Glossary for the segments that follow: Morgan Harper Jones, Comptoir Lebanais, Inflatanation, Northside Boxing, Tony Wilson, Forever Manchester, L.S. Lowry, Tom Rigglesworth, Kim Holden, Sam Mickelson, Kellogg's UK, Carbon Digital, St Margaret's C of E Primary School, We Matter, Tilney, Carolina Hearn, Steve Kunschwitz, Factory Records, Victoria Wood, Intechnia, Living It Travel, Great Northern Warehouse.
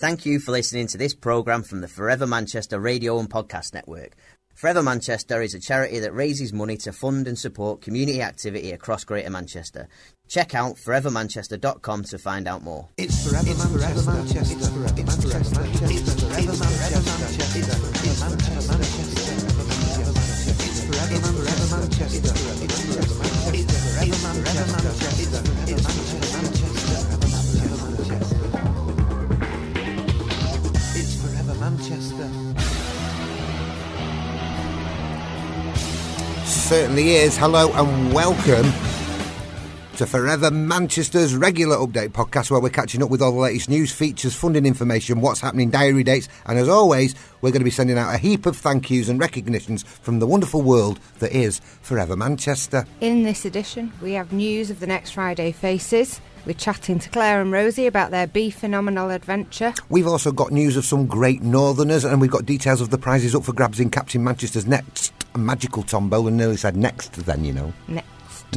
Thank you for listening to this programme from the Forever Manchester Radio and Podcast Network. Forever Manchester is a charity that raises money to fund and support community activity across Greater Manchester. Check out forevermanchester.com to find out more. It's Forever Manchester. It's Forever Manchester. It's Forever Manchester. It's Forever Manchester. It's Forever Manchester. It's Forever Manchester. It's Forever Manchester. It's Forever Manchester. Manchester. Certainly is. Hello and welcome to Forever Manchester's regular update podcast, where we're catching up with all the latest news, features, funding information, what's happening, diary dates, and as always, we're going to be sending out a heap of thank yous and recognitions from the wonderful world that is Forever Manchester. In this edition, we have news of the next Friday Faces. We're chatting to Claire and Rosie about their Be Phenomenal adventure. We've also got news of some great Northerners, and we've got details of the prizes up for grabs in Captain Manchester's next magical tombola. Nearly said next then, you know.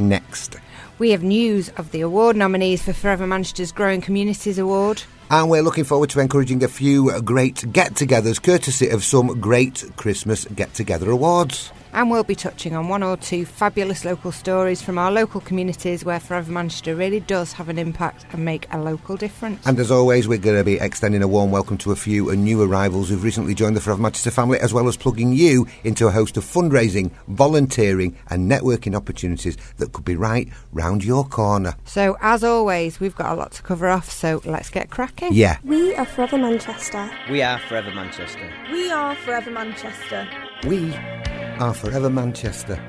Next. We have news of the award nominees for Forever Manchester's Growing Communities Award. And we're looking forward to encouraging a few great get-togethers, courtesy of some great Christmas get-together awards. And we'll be touching on one or two fabulous local stories from our local communities where Forever Manchester really does have an impact and make a local difference. And as always, we're going to be extending a warm welcome to a few new arrivals who've recently joined the Forever Manchester family, as well as plugging you into a host of fundraising, volunteering and networking opportunities that could be right round your corner. So as always, we've got a lot to cover off, so let's get cracking. Yeah. We are Forever Manchester. We are Forever Manchester. We are Forever Manchester. We are Forever Manchester.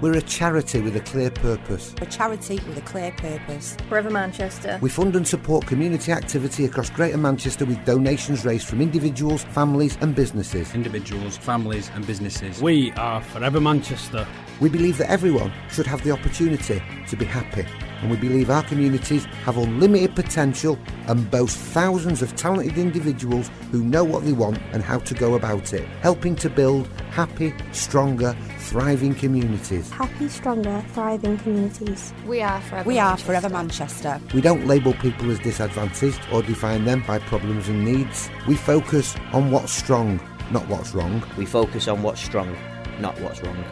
We're a charity with a clear purpose. A charity with a clear purpose. Forever Manchester. We fund and support community activity across Greater Manchester with donations raised from individuals, families and businesses. Individuals, families and businesses. We are Forever Manchester. We believe that everyone should have the opportunity to be happy, and we believe our communities have unlimited potential and boast thousands of talented individuals who know what they want and how to go about it, helping to build happy, stronger, thriving communities. Happy, stronger, thriving communities. We are Forever Manchester. We are Forever Manchester. We don't label people as disadvantaged or define them by problems and needs. We focus on what's strong, not what's wrong. We focus on what's strong, not what's wrong.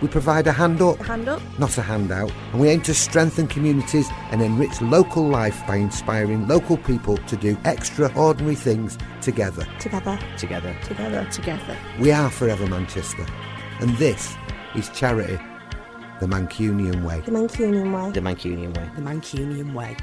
We provide a hand up, not a handout, and we aim to strengthen communities and enrich local life by inspiring local people to do extraordinary things together. Together. Together. Together. Together. We are Forever Manchester, and this is charity, the Mancunian way. The Mancunian way. The Mancunian way. The Mancunian way.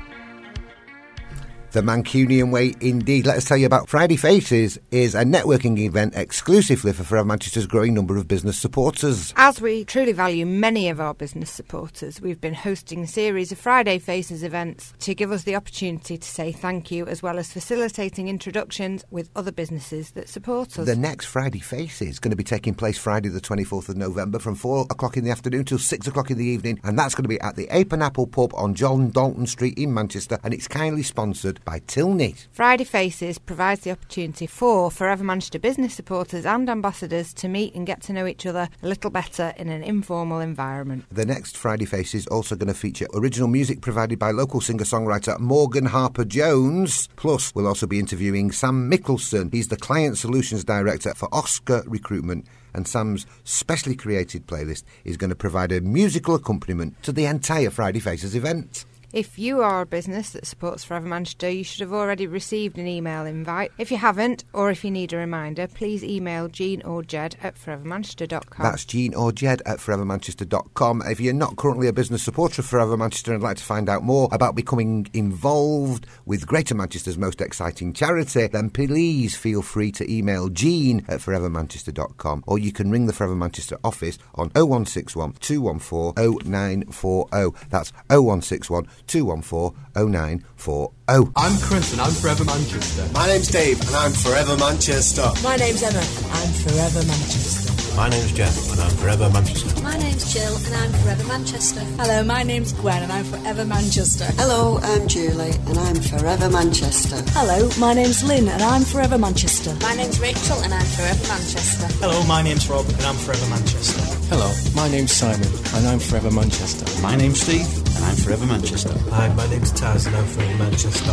The Mancunian way indeed. Let us tell you about Friday Faces is a networking event exclusively for Forever Manchester's growing number of business supporters. As we truly value many of our business supporters, we've been hosting a series of Friday Faces events to give us the opportunity to say thank you, as well as facilitating introductions with other businesses that support us. The next Friday Faces is going to be taking place Friday the 24th of November from 4 o'clock in the afternoon till 6 o'clock in the evening, and that's going to be at the Ape and Apple pub on John Dalton Street in Manchester, and it's kindly sponsored by Tilney. Friday Faces provides the opportunity for Forever Manchester business supporters and ambassadors to meet and get to know each other a little better in an informal environment. The next Friday Faces is also going to feature original music provided by local singer-songwriter Morgan Harper Jones. Plus, we'll also be interviewing Sam Mickelson. He's the Client Solutions Director for Oscar Recruitment, and Sam's specially created playlist is going to provide a musical accompaniment to the entire Friday Faces event. If you are a business that supports Forever Manchester, you should have already received an email invite. If you haven't, or if you need a reminder, please email Jean or Jed at forevermanchester.com. That's Jean or Jed at forevermanchester.com. If you're not currently a business supporter of Forever Manchester and would like to find out more about becoming involved with Greater Manchester's most exciting charity, then please feel free to email Jean at forevermanchester.com, or you can ring the Forever Manchester office on 0161 214 0940. That's 0161 214 0940. I'm Chris and I'm Forever Manchester. My name's Dave and I'm Forever Manchester. My name's Emma and I'm Forever Manchester. My name's Jeff and I'm Forever Manchester. My name's Jill and I'm Forever Manchester. Hello, my name's Gwen and I'm Forever Manchester. Hello, I'm Julie and I'm Forever Manchester. Hello, my name's Lynn and I'm Forever Manchester. My name's Rachel and I'm Forever Manchester. Hello, my name's Rob and I'm Forever Manchester. Hello, my name's Simon and I'm Forever Manchester. My name's Steve. And I'm Forever Manchester. Hi, my name's Taz and I'm Forever Manchester.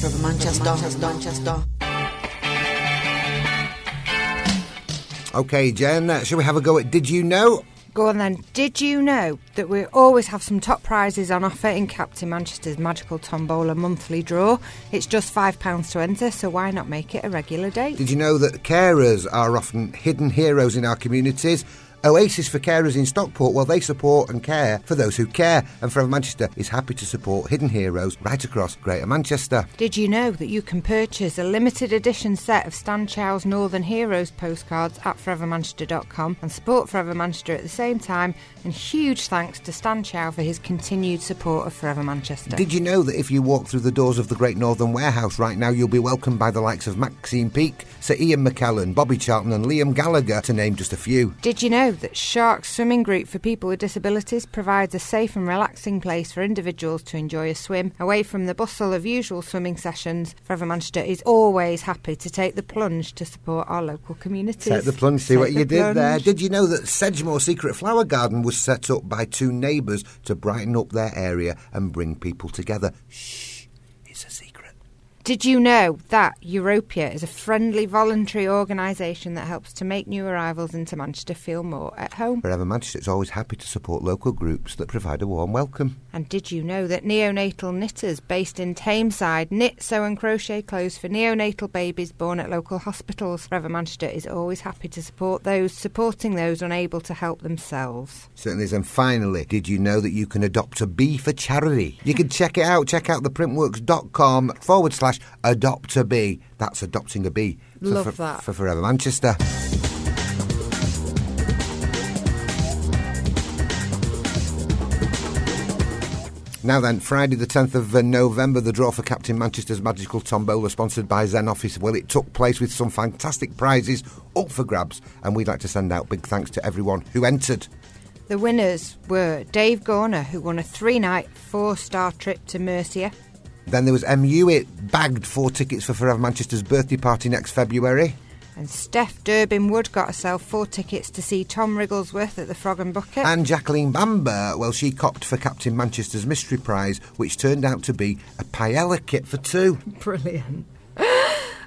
Forever Manchester, Manchester, Manchester. OK, Jen, shall we have a go at Did You Know? Go on then. Did you know that we always have some top prizes on offer in Captain Manchester's Magical Tombola monthly draw? It's just £5 to enter, so why not make it a regular date? Did you know that carers are often hidden heroes in our communities? Oasis for Carers in Stockport, well, they support and care for those who care. And Forever Manchester is happy to support hidden heroes right across Greater Manchester. Did you know that you can purchase a limited edition set of Stan Chow's Northern Heroes postcards at forevermanchester.com and support Forever Manchester at the same time? And huge thanks to Stan Chow for his continued support of Forever Manchester. Did you know that if you walk through the doors of the Great Northern Warehouse right now, you'll be welcomed by the likes of Maxine Peake, Sir Ian McKellen, Bobby Charlton and Liam Gallagher, to name just a few? Did you know that Shark Swimming Group for people with disabilities provides a safe and relaxing place for individuals to enjoy a swim away from the bustle of usual swimming sessions? Forever Manchester is always happy to take the plunge to support our local communities. Take the plunge, see what you did there. Did you know that Sedgemoor Secret Flower Garden was set up by two neighbours to brighten up their area and bring people together? Shh, it's a secret. Did you know that Europia is a friendly voluntary organisation that helps to make new arrivals into Manchester feel more at home? Forever Manchester is always happy to support local groups that provide a warm welcome. And did you know that Neonatal Knitters, based in Tameside, knit, sew and crochet clothes for neonatal babies born at local hospitals? Forever Manchester is always happy to support those supporting those unable to help themselves. Certainly is. And finally, did you know that you can adopt a bee for charity? You can check it out. Check out theprintworks.com/. Adopt a bee. That's adopting a bee. Love that. For Forever Manchester. Now then, Friday the 10th of November, the draw for Captain Manchester's Magical Tombola, sponsored by Zen Office. Well, it took place with some fantastic prizes up for grabs, and we'd like to send out big thanks to everyone who entered. The winners were Dave Garner, who won a 3-night, 4-star trip to Mercia. Then there was MU, it bagged 4 tickets for Forever Manchester's birthday party next February. And Steph Durbin-Wood got herself 4 tickets to see Tom Rigglesworth at the Frog and Bucket. And Jacqueline Bamber, well, she copped for Captain Manchester's mystery prize, which turned out to be a paella kit for 2. Brilliant.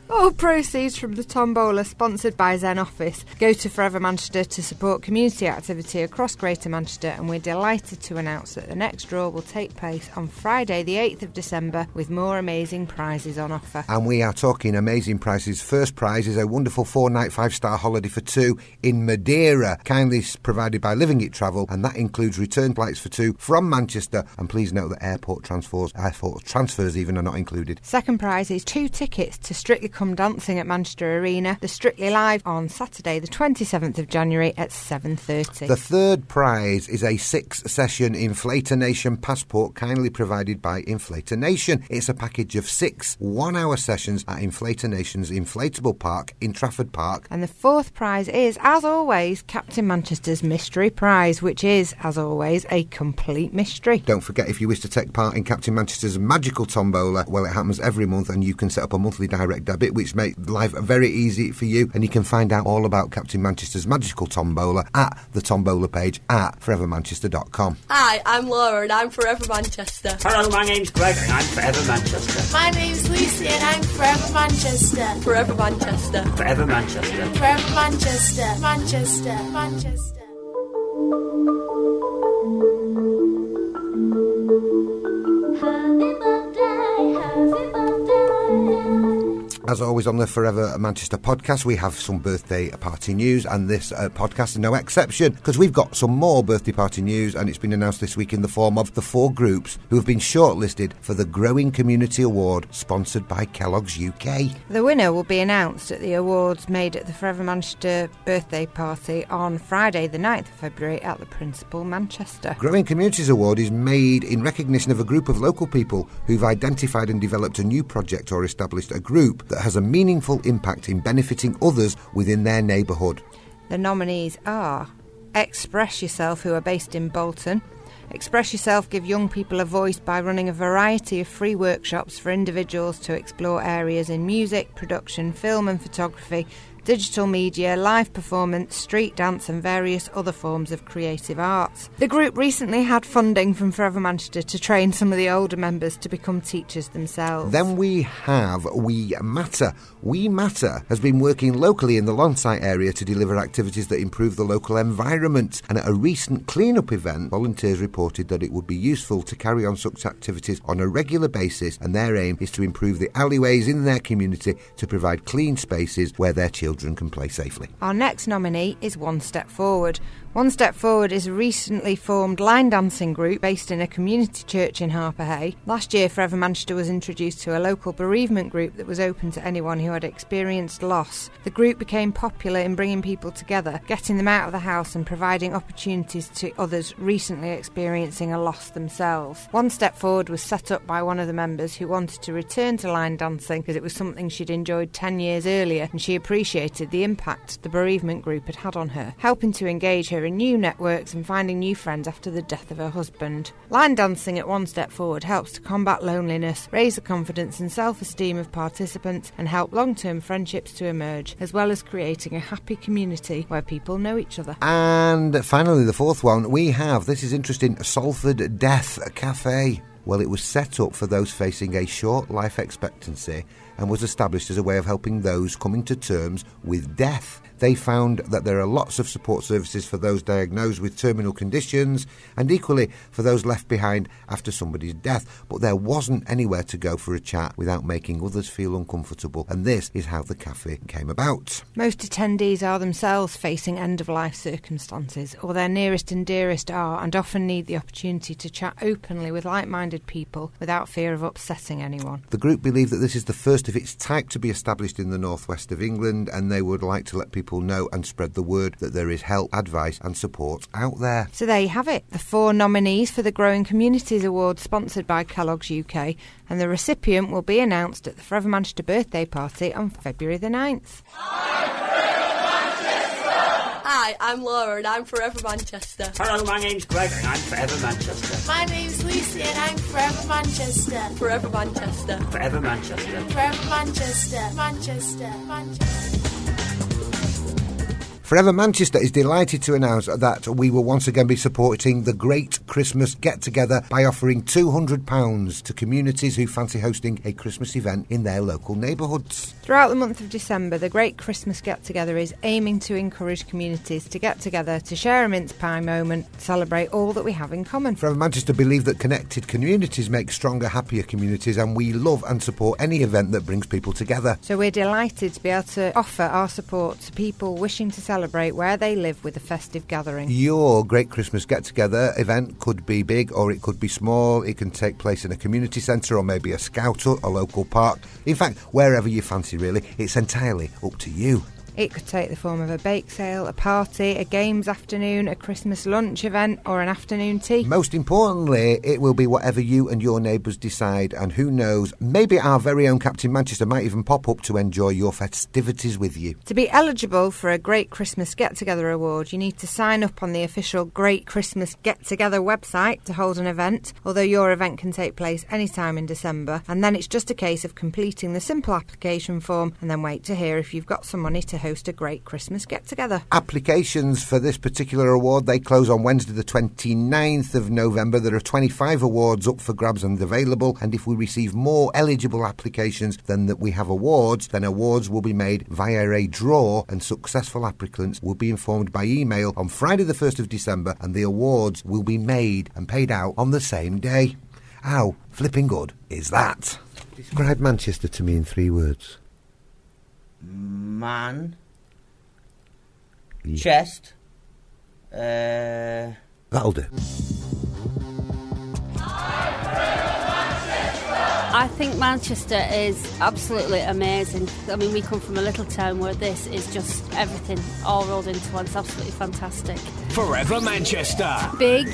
All proceeds from the tombola, sponsored by Zen Office, go to Forever Manchester to support community activity across Greater Manchester, and we're delighted to announce that the next draw will take place on Friday the 8th of December with more amazing prizes on offer. And we are talking amazing prizes. First prize is a wonderful 4-night 5-star holiday for 2 in Madeira, kindly provided by Living It Travel, and that includes return flights for 2 from Manchester, and please note that airport transfers even are not included. Second prize is 2 tickets to Strictly Come Dancing at Manchester Arena, the Strictly Live on Saturday the 27th of January at 7:30. The third prize is a 6-session Inflatanation passport, kindly provided by Inflatanation. It's a package of 6 one-hour sessions at Inflatanation's Inflatable Park in Trafford Park. And the fourth prize is, as always, Captain Manchester's Mystery Prize, which is, as always, a complete mystery. Don't forget, if you wish to take part in Captain Manchester's Magical Tombola, well, it happens every month and you can set up a monthly direct debit, which makes life very easy for you, and you can find out all about Captain Manchester's Magical Tombola at the Tombola page at forevermanchester.com. Hi, I'm Laura and I'm Forever Manchester. Hello, my name's Greg and I'm Forever Manchester. My name's Lucy and I'm Forever Manchester. Forever Manchester. Forever Manchester. Forever Manchester. Manchester. Manchester. Happy birthday, happy birthday. As always on the Forever Manchester podcast, we have some birthday party news, and this podcast is no exception, because we've got some more birthday party news, and it's been announced this week in the form of the 4 groups who have been shortlisted for the Growing Community Award, sponsored by Kellogg's UK. The winner will be announced at the awards made at the Forever Manchester birthday party on Friday the 9th of February at the Principal Manchester. Growing Communities Award is made in recognition of a group of local people who've identified and developed a new project or established a group that has a meaningful impact in benefiting others within their neighbourhood. The nominees are Express Yourself, who are based in Bolton. Express Yourself give young people a voice by running a variety of free workshops for individuals to explore areas in music, production, film and photography digital media, live performance, street dance and various other forms of creative arts. The group recently had funding from Forever Manchester to train some of the older members to become teachers themselves. Then we have We Matter. We Matter has been working locally in the Lonsite area to deliver activities that improve the local environment, and at a recent clean-up event, volunteers reported that it would be useful to carry on such activities on a regular basis, and their aim is to improve the alleyways in their community to provide clean spaces where their children can play safely. Our next nominee is One Step Forward. One Step Forward is a recently formed line dancing group based in a community church in Harper Hay. Last year, Forever Manchester was introduced to a local bereavement group that was open to anyone who had experienced loss. The group became popular in bringing people together, getting them out of the house and providing opportunities to others recently experiencing a loss themselves. One Step Forward was set up by one of the members who wanted to return to line dancing because it was something she'd enjoyed 10 years earlier, and she appreciated the impact the bereavement group had had on her, helping to engage her in new networks and finding new friends after the death of her husband. Line dancing at One Step Forward helps to combat loneliness, raise the confidence and self-esteem of participants, and help long-term friendships to emerge, as well as creating a happy community where people know each other. And finally, the fourth one we have, this is interesting, Salford Death Cafe. Well, it was set up for those facing a short life expectancy and was established as a way of helping those coming to terms with death. They found that there are lots of support services for those diagnosed with terminal conditions and equally for those left behind after somebody's death, but there wasn't anywhere to go for a chat without making others feel uncomfortable, and this is how the cafe came about. Most attendees are themselves facing end-of-life circumstances, or their nearest and dearest are, and often need the opportunity to chat openly with like-minded people without fear of upsetting anyone. The group believe that this is the first of its type to be established in the northwest of England, and they would like to let people know and spread the word that there is help, advice and support out there. So there you have it, the four nominees for the Growing Communities Award sponsored by Kellogg's UK, and the recipient will be announced at the Forever Manchester birthday party on February the 9th. I'm Forever Manchester! Hi, I'm Laura and I'm Forever Manchester. Hello, my name's Greg and I'm Forever Manchester. My name's Lucy and I'm Forever Manchester. Forever Manchester. Forever Manchester. Forever Manchester. Manchester. Manchester. Forever Manchester is delighted to announce that we will once again be supporting the Great Christmas Get-Together by offering £200 to communities who fancy hosting a Christmas event in their local neighbourhoods. Throughout the month of December, the Great Christmas Get-Together is aiming to encourage communities to get together, to share a mince pie moment, celebrate all that we have in common. Forever Manchester believe that connected communities make stronger, happier communities, and we love and support any event that brings people together. So we're delighted to be able to offer our support to people wishing to celebrate where they live with a festive gathering. Your Great Christmas Get-Together event could be big or it could be small. It can take place in a community centre or maybe a scout hut, a local park. In fact, wherever you fancy really, it's entirely up to you. It could take the form of a bake sale, a party, a games afternoon, a Christmas lunch event or an afternoon tea. Most importantly, it will be whatever you and your neighbours decide, and who knows, maybe our very own Captain Manchester might even pop up to enjoy your festivities with you. To be eligible for a Great Christmas Get-Together award, you need to sign up on the official Great Christmas Get-Together website to hold an event, although your event can take place any time in December, and then it's just a case of completing the simple application form and then wait to hear if you've got some money to host a Great Christmas Get-Together. Applications for this particular award, they close on Wednesday the 29th of November. There are 25 awards up for grabs and available, and if we receive more eligible applications than that we have awards, then awards will be made via a draw, and successful applicants will be informed by email on Friday the 1st of December, and the awards will be made and paid out on the same day. How flipping good is that? Describe Manchester to me in 3 words. Man, yeah. Chest, that'll do. I think Manchester is absolutely amazing. I mean, we come from a little town where this is just everything all rolled into one. It's absolutely fantastic. Forever Manchester. Big,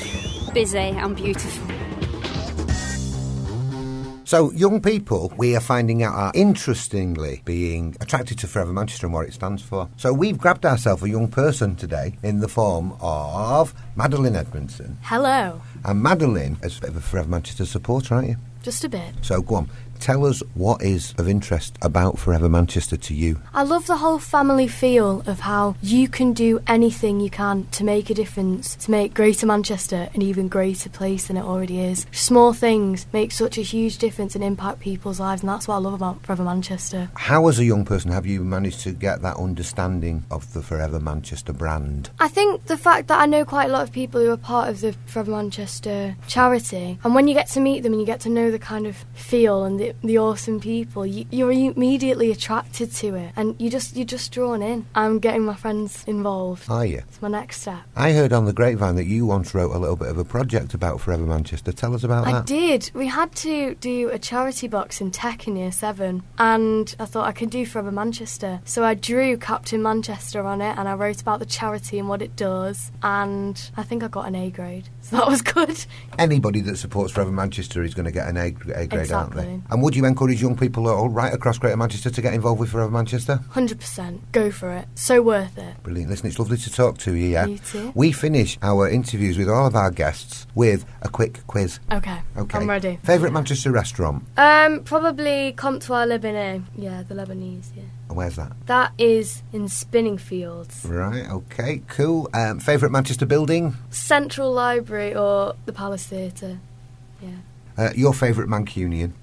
busy and beautiful. So, young people, we are finding out are interestingly being attracted to Forever Manchester and what it stands for. So we've grabbed ourselves a young person today in the form of Madeline Edmondson. Hello. And Madeline is a bit of a Forever Manchester supporter, aren't you? Just a bit. So, go on. Tell us what is of interest about Forever Manchester to you. I love the whole family feel of how you can do anything you can to make a difference, to make Greater Manchester an even greater place than it already is. Small things make such a huge difference and impact people's lives, and that's what I love about Forever Manchester. How, as a young person, have you managed to get that understanding of the Forever Manchester brand? I think the fact that I know quite a lot of people who are part of the Forever Manchester charity, and when you get to meet them and you get to know the kind of feel and the awesome people, you're immediately attracted to it, and you're just drawn in. I'm getting my friends involved. Are you? It's my next step. I heard on the grapevine that you once wrote a little bit of a project about Forever Manchester. Tell us about that. I did. We had to do a charity box in Tech in Year 7, and I thought I could do Forever Manchester. So I drew Captain Manchester on it, and I wrote about the charity and what it does, and I think I got an A grade. So that was good. Anybody that supports Forever Manchester is going to get an A grade, exactly. Aren't they? And would you encourage young people all right across Greater Manchester to get involved with Forever Manchester? 100%. Go for it. So worth it. Brilliant. Listen, it's lovely to talk to you, yeah? You too. We finish our interviews with all of our guests with a quick quiz. Okay. I'm ready. Favourite Manchester restaurant? Probably Comptoir Lebanais. Yeah, the Lebanese, yeah. And where's that? That is in Spinningfields. Right, okay, cool. Favourite Manchester building? Central Library or the Palace Theatre, yeah. Your favourite Mancunian?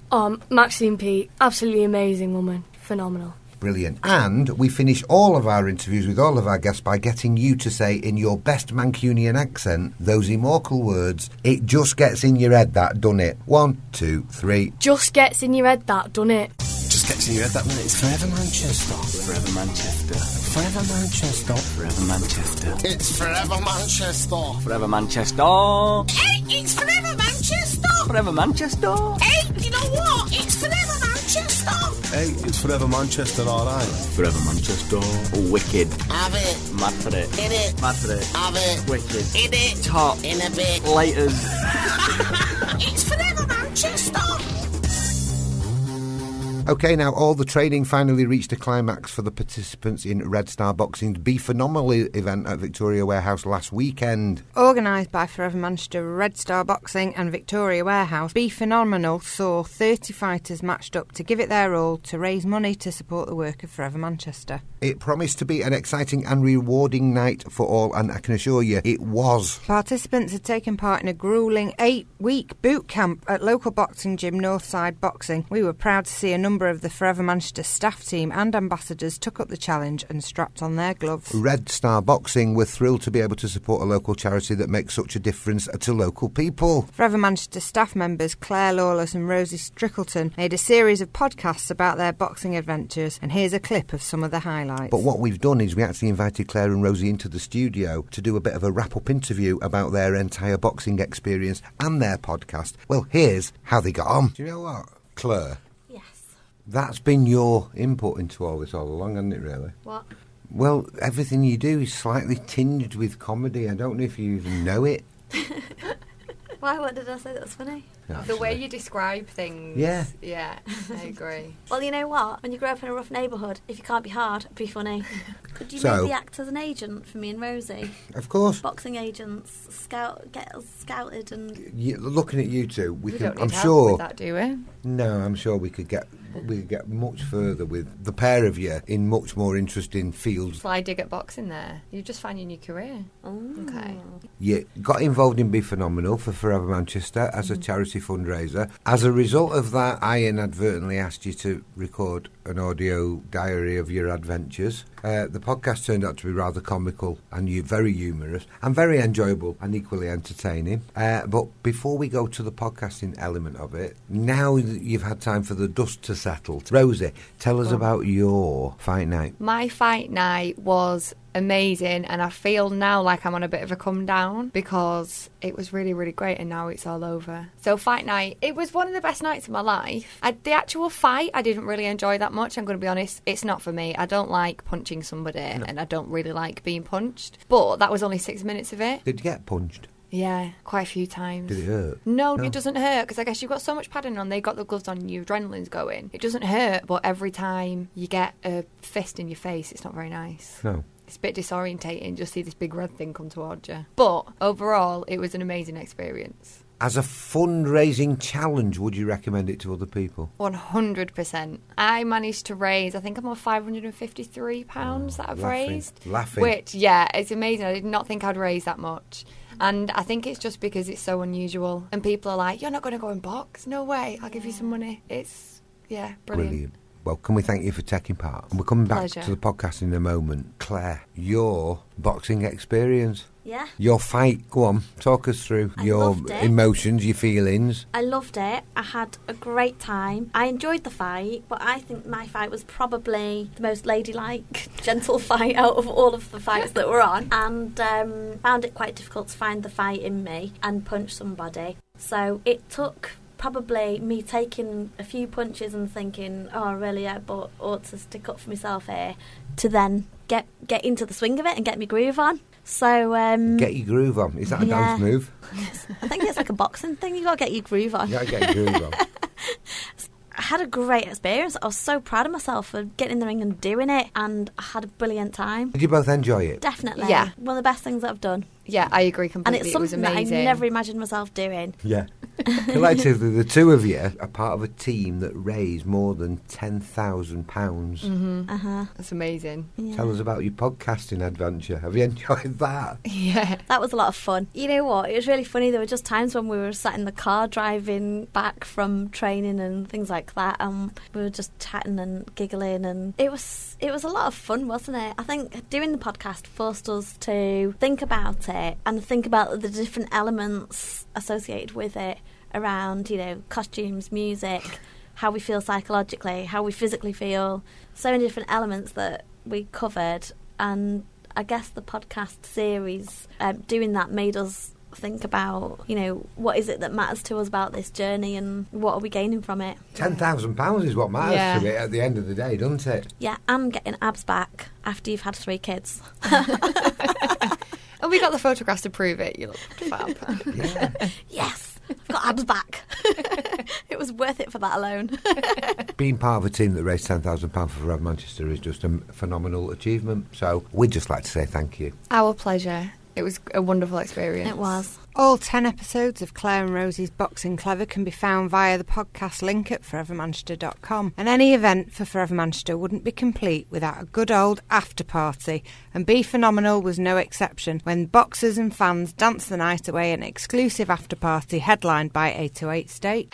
Maxine Peake. Absolutely amazing woman. Phenomenal. Brilliant. And we finish all of our interviews with all of our guests by getting you to say, in your best Mancunian accent, those immortal words, "It just gets in your head that, done it." 1, 2, 3. Just gets in your head that, done it. Just gets in your head that, done it. It's Forever Manchester. Forever Manchester. Forever Manchester. Forever Manchester. It's Forever Manchester. Forever Manchester. Hey, it's Forever Manchester. Forever Manchester. Hey, you know what? It's Forever Manchester. Hey, it's Forever Manchester, alright. Forever Manchester. Wicked. Have it. Mad for it. In it. Mad for it. Have it. Wicked. In it. Top. In a bit. Laters. It's Forever Manchester. OK, now all the training finally reached a climax for the participants in Red Star Boxing's Beef Anomaly event at Victoria Warehouse last weekend. Organised by Forever Manchester, Red Star Boxing and Victoria Warehouse, Beef Anomaly saw 30 fighters matched up to give it their all to raise money to support the work of Forever Manchester. It promised to be an exciting and rewarding night for all, and I can assure you it was. Participants had taken part in a gruelling 8-week boot camp at local boxing gym Northside Boxing. We were proud to see a number of the Forever Manchester staff team and ambassadors took up the challenge and strapped on their gloves. Red Star Boxing were thrilled to be able to support a local charity that makes such a difference to local people. Forever Manchester staff members Claire Lawless and Rosie Strickleton made a series of podcasts about their boxing adventures, and here's a clip of some of the highlights. But what we've done is we actually invited Claire and Rosie into the studio to do a bit of a wrap-up interview about their entire boxing experience and their podcast. Well, here's how they got on. Do you know what, Claire? That's been your input into all this all along, hasn't it, really? What? Well, everything you do is slightly tinged with comedy. I don't know if you even know it. Why? What did I say that was funny? Actually. The way you describe things. Yeah. Yeah, I agree. Well, you know what? When you grow up in a rough neighbourhood, if you can't be hard, be funny. Could you maybe act as an agent for me and Rosie? Of course. Boxing agents, get us scouted and... looking at you two, we don't need help with that, do we? No, I'm sure we could get much further with the pair of you in much more interesting fields. Fly dig at boxing there. You're just finding your career. Oh. Okay. You got involved in Be Phenomenal for Forever Manchester as a charity fundraiser. As a result of that, I inadvertently asked you to record an audio diary of your adventures. The podcast turned out to be rather comical and very humorous and very enjoyable and equally entertaining. But before we go to the podcasting element of it, now that you've had time for the dust to settle, Rosie, tell us about your fight night. My fight night was amazing, and I feel now like I'm on a bit of a come down because it was really, really great, and now it's all over. So fight night, it was one of the best nights of my life. The actual fight, I didn't really enjoy that much, I'm going to be honest. It's not for me. I don't like punching somebody, and I don't really like being punched. But that was only 6 minutes of it. Did you get punched? Yeah, quite a few times. Did it hurt? No. It doesn't hurt, because I guess you've got so much padding on, they got the gloves on, your adrenaline's going. It doesn't hurt, but every time you get a fist in your face, it's not very nice. No. It's a bit disorientating, just see this big red thing come towards you. But overall, it was an amazing experience. As a fundraising challenge, would you recommend it to other people? 100%. I managed to raise, I think I'm on £553 that I've raised. Which, yeah, it's amazing. I did not think I'd raise that much. And I think it's just because it's so unusual. And people are like, you're not going to go and box? No way. I'll give you some money. It's, yeah, brilliant. Well, can we thank you for taking part? And we're coming back to the podcast in a moment. Claire, your boxing experience. Yeah. Your fight, go on, talk us through your emotions, your feelings. I loved it. I had a great time. I enjoyed the fight, but I think my fight was probably the most ladylike, gentle fight out of all of the fights that were on. And found it quite difficult to find the fight in me and punch somebody. So it took probably me taking a few punches and thinking, oh, really, I ought to stick up for myself here, to then get into the swing of it and get my groove on. So get your groove on. Is that a dance move? I think it's like a boxing thing. You've got to get your groove on. You've got to get your groove on. I had a great experience. I was so proud of myself for getting in the ring and doing it, and I had a brilliant time. Did you both enjoy it? Definitely. Yeah. One of the best things that I've done. Yeah, I agree completely. And it's something that I never imagined myself doing. Yeah. Collectively, the two of you are part of a team that raised more than £10,000. Mm-hmm. Uh-huh. That's amazing. Yeah. Tell us about your podcasting adventure. Have you enjoyed that? Yeah. That was a lot of fun. You know what? It was really funny. There were just times when we were sat in the car driving back from training and things like that, and we were just chatting and giggling, and it was a lot of fun, wasn't it? I think doing the podcast forced us to think about it and think about the different elements associated with it around, you know, costumes, music, how we feel psychologically, how we physically feel, so many different elements that we covered. And I guess the podcast series, doing that made us think about, you know, what is it that matters to us about this journey and what are we gaining from it. £10,000 is what matters to it at the end of the day, doesn't it? Yeah, and getting abs back after you've had 3 kids. And we got the photographs to prove it. You look fab. Yeah. Yes, I've got abs back. It was worth it for that alone. Being part of a team that raised £10,000 for Forever Manchester is just a phenomenal achievement. So we'd just like to say thank you. Our pleasure. It was a wonderful experience. It was. All 10 episodes of Claire and Rosie's Boxing Clever can be found via the podcast link at forevermanchester.com. And any event for Forever Manchester wouldn't be complete without a good old after party. And Be Phenomenal was no exception when boxers and fans danced the night away at an exclusive after party headlined by 808 State.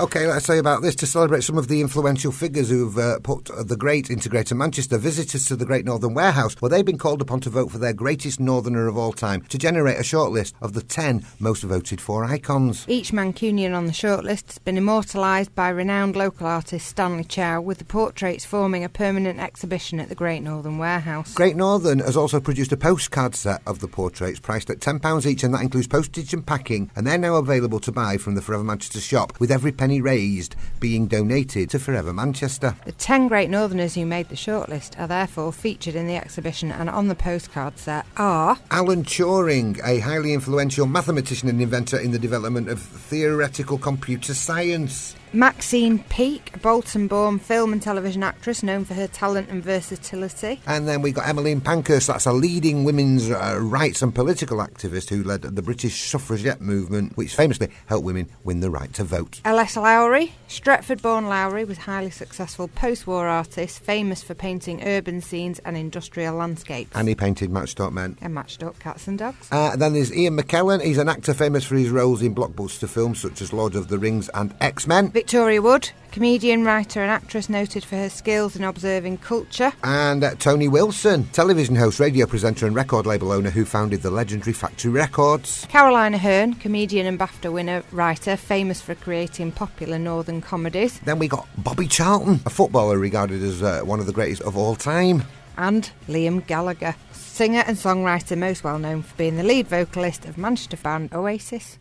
OK, let's say about this. To celebrate some of the influential figures who've put the great into Greater Manchester, visitors to the Great Northern Warehouse, well, they've been called upon to vote for their greatest northerner of all time to generate a shortlist of the 10 most voted for icons. Each Mancunian on the shortlist has been immortalised by renowned local artist Stanley Chow, with the portraits forming a permanent exhibition at the Great Northern Warehouse. Great Northern has also produced a postcard set of the portraits priced at £10 each, and that includes postage and packing, and they're now available to buy from the Forever Manchester shop, with every penny raised being donated to Forever Manchester. The 10 Great Northerners who made the shortlist are therefore featured in the exhibition, and on the postcard set are Alan Turing, a highly influential mathematician and inventor in the development of theoretical computer science. Maxine Peake, a Bolton-born film and television actress known for her talent and versatility. And then we've got Emmeline Pankhurst, that's a leading women's rights and political activist who led the British suffragette movement, which famously helped women win the right to vote. L.S. Lowry, Stretford-born Lowry, was a highly successful post-war artist, famous for painting urban scenes and industrial landscapes. And he painted matched up men. And matched up cats and dogs. Then there's Ian McKellen, he's an actor famous for his roles in blockbuster films such as Lord of the Rings and X-Men. Victoria Wood, comedian, writer and actress noted for her skills in observing culture. And Tony Wilson, television host, radio presenter and record label owner who founded the legendary Factory Records. Carolina Hearn, comedian and BAFTA winner, writer, famous for creating popular northern comedies. Then we got Bobby Charlton, a footballer regarded as one of the greatest of all time. And Liam Gallagher, singer and songwriter most well known for being the lead vocalist of Manchester band Oasis.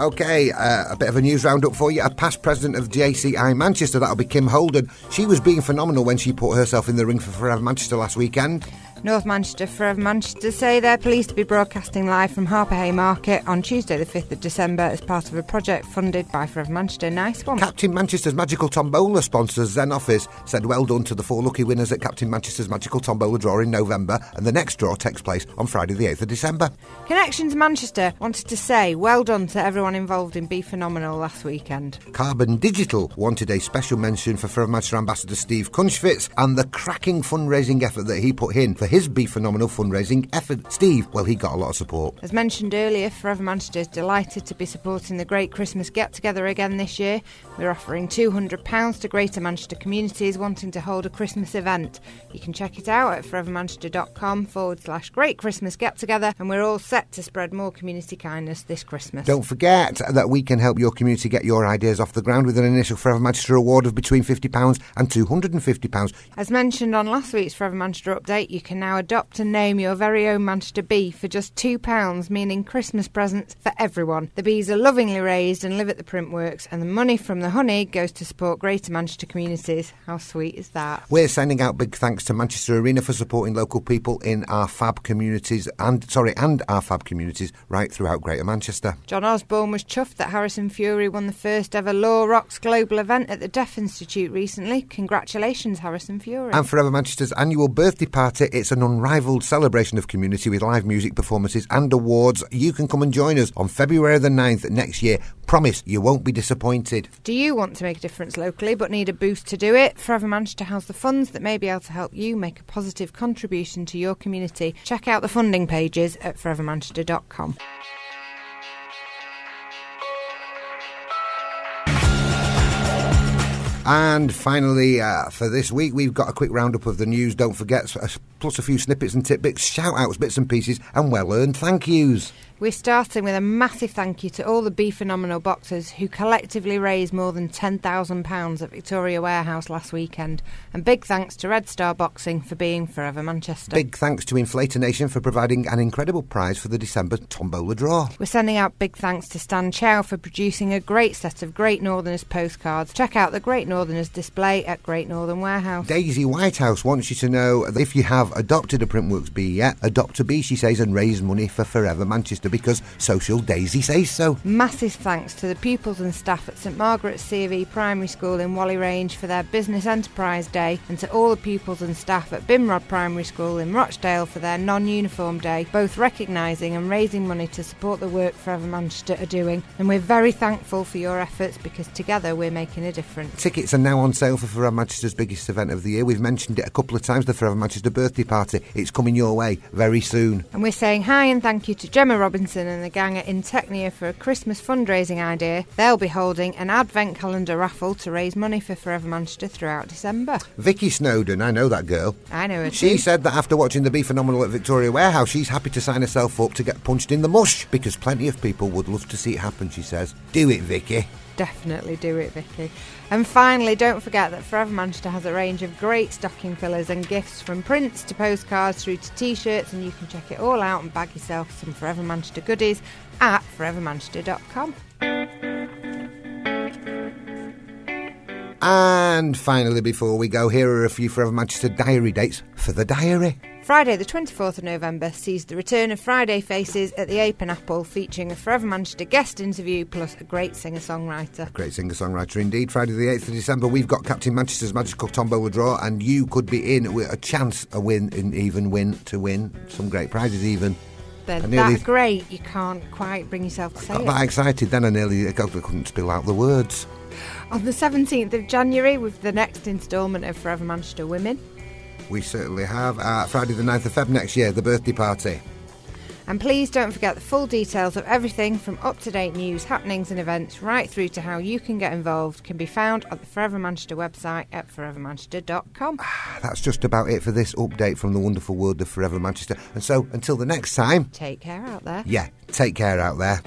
OK, a bit of a news roundup for you. A past president of JCI Manchester, that'll be Kim Holden. She was being phenomenal when she put herself in the ring for Forever Manchester last weekend. North Manchester, Forever Manchester say they're pleased to be broadcasting live from Harper Haymarket on Tuesday the 5th of December as part of a project funded by Forever Manchester. Nice one. Captain Manchester's Magical Tombola sponsors Zen Office said well done to the four lucky winners at Captain Manchester's Magical Tombola draw in November, and the next draw takes place on Friday the 8th of December. Connections Manchester wanted to say well done to everyone involved in Be Phenomenal last weekend. Carbon Digital wanted a special mention for Forever Manchester Ambassador Steve Kunschwitz and the cracking fundraising effort that he put in for his Be Phenomenal fundraising effort. Steve, well, he got a lot of support. As mentioned earlier, Forever Manchester is delighted to be supporting the Great Christmas Get-Together again this year. We're offering £200 to Greater Manchester communities wanting to hold a Christmas event. You can check it out at forevermanchester.com/Great Christmas Get-Together, and we're all set to spread more community kindness this Christmas. Don't forget that we can help your community get your ideas off the ground with an initial Forever Manchester award of between £50 and £250. As mentioned on last week's Forever Manchester update, you can now adopt and name your very own Manchester bee for just £2, meaning Christmas presents for everyone. The bees are lovingly raised and live at the print works, and the money from the honey goes to support Greater Manchester communities. How sweet is that? We're sending out big thanks to Manchester Arena for supporting local people in our fab communities and our fab communities right throughout Greater Manchester. John Osborne was chuffed that Harrison Fury won the first ever Law Rocks global event at the Deaf Institute recently. Congratulations, Harrison Fury. And Forever Manchester's annual birthday party. It's an unrivalled celebration of community with live music performances and awards. You can come and join us on February the 9th next year. Promise you won't be disappointed. Do you want to make a difference locally but need a boost to do it? Forever Manchester has the funds that may be able to help you make a positive contribution to your community. Check out the funding pages at forevermanchester.com. And finally, for this week, we've got a quick roundup of the news. Don't forget, plus a few snippets and tidbits, shout-outs, bits and pieces, and well-earned thank yous. We're starting with a massive thank you to all the Be Phenomenal boxers who collectively raised more than £10,000 at Victoria Warehouse last weekend. And big thanks to Red Star Boxing for being Forever Manchester. Big thanks to Inflatanation for providing an incredible prize for the December Tombola draw. We're sending out big thanks to Stan Chow for producing a great set of Great Northerners postcards. Check out the Great Northerners display at Great Northern Warehouse. Daisy Whitehouse wants you to know that if you have adopted a Printworks bee yet, adopt a bee, she says, and raise money for Forever Manchester, because Social Daisy says so. Massive thanks to the pupils and staff at St Margaret's C of E Primary School in Whalley Range for their Business Enterprise Day, and to all the pupils and staff at Bimrod Primary School in Rochdale for their Non-Uniform Day, both recognising and raising money to support the work Forever Manchester are doing. And we're very thankful for your efforts, because together we're making a difference. Tickets are now on sale for Forever Manchester's biggest event of the year. We've mentioned it a couple of times, the Forever Manchester birthday party. It's coming your way very soon. And we're saying hi and thank you to Gemma Robinson and the gang at Intechnia for a Christmas fundraising idea. They'll be holding an advent calendar raffle to raise money for Forever Manchester throughout December. Vicky Snowden, I know that girl. I know her too. She said that after watching the Be Phenomenal at Victoria Warehouse, she's happy to sign herself up to get punched in the mush, because plenty of people would love to see it happen, she says. Do it, Vicky. Definitely do it, Vicky. And finally, don't forget that Forever Manchester has a range of great stocking fillers and gifts, from prints to postcards through to t-shirts, and you can check it all out and bag yourself some Forever Manchester goodies at forevermanchester.com. And finally, before we go, here are a few Forever Manchester diary dates for the diary. Friday the 24th of November sees the return of Friday Faces at the Ape and Apple, featuring a Forever Manchester guest interview plus a great singer-songwriter. Great singer-songwriter indeed. Friday the 8th of December we've got Captain Manchester's Magical Tombola draw, and you could be in with a chance to win some great prizes even. They're that great you can't quite bring yourself to say it. I got that excited then I couldn't spill out the words. On the 17th of January with the next instalment of Forever Manchester Women. We certainly have. Friday the 9th of Feb next year, the birthday party. And please don't forget the full details of everything from up-to-date news, happenings and events right through to how you can get involved can be found at the Forever Manchester website at forevermanchester.com. That's just about it for this update from the wonderful world of Forever Manchester. And so, until the next time... Take care out there. Yeah, take care out there.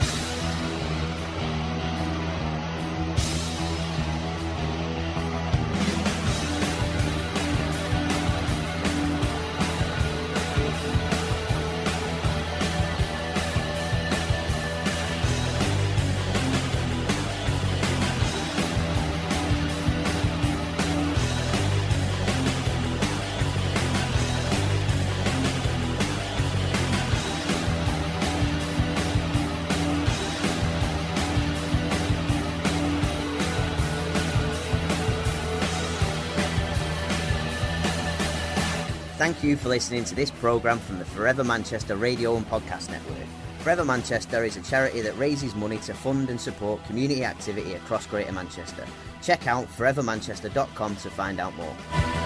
Thank you for listening to this programme from the Forever Manchester Radio and Podcast Network. Forever Manchester is a charity that raises money to fund and support community activity across Greater Manchester. Check out forevermanchester.com to find out more.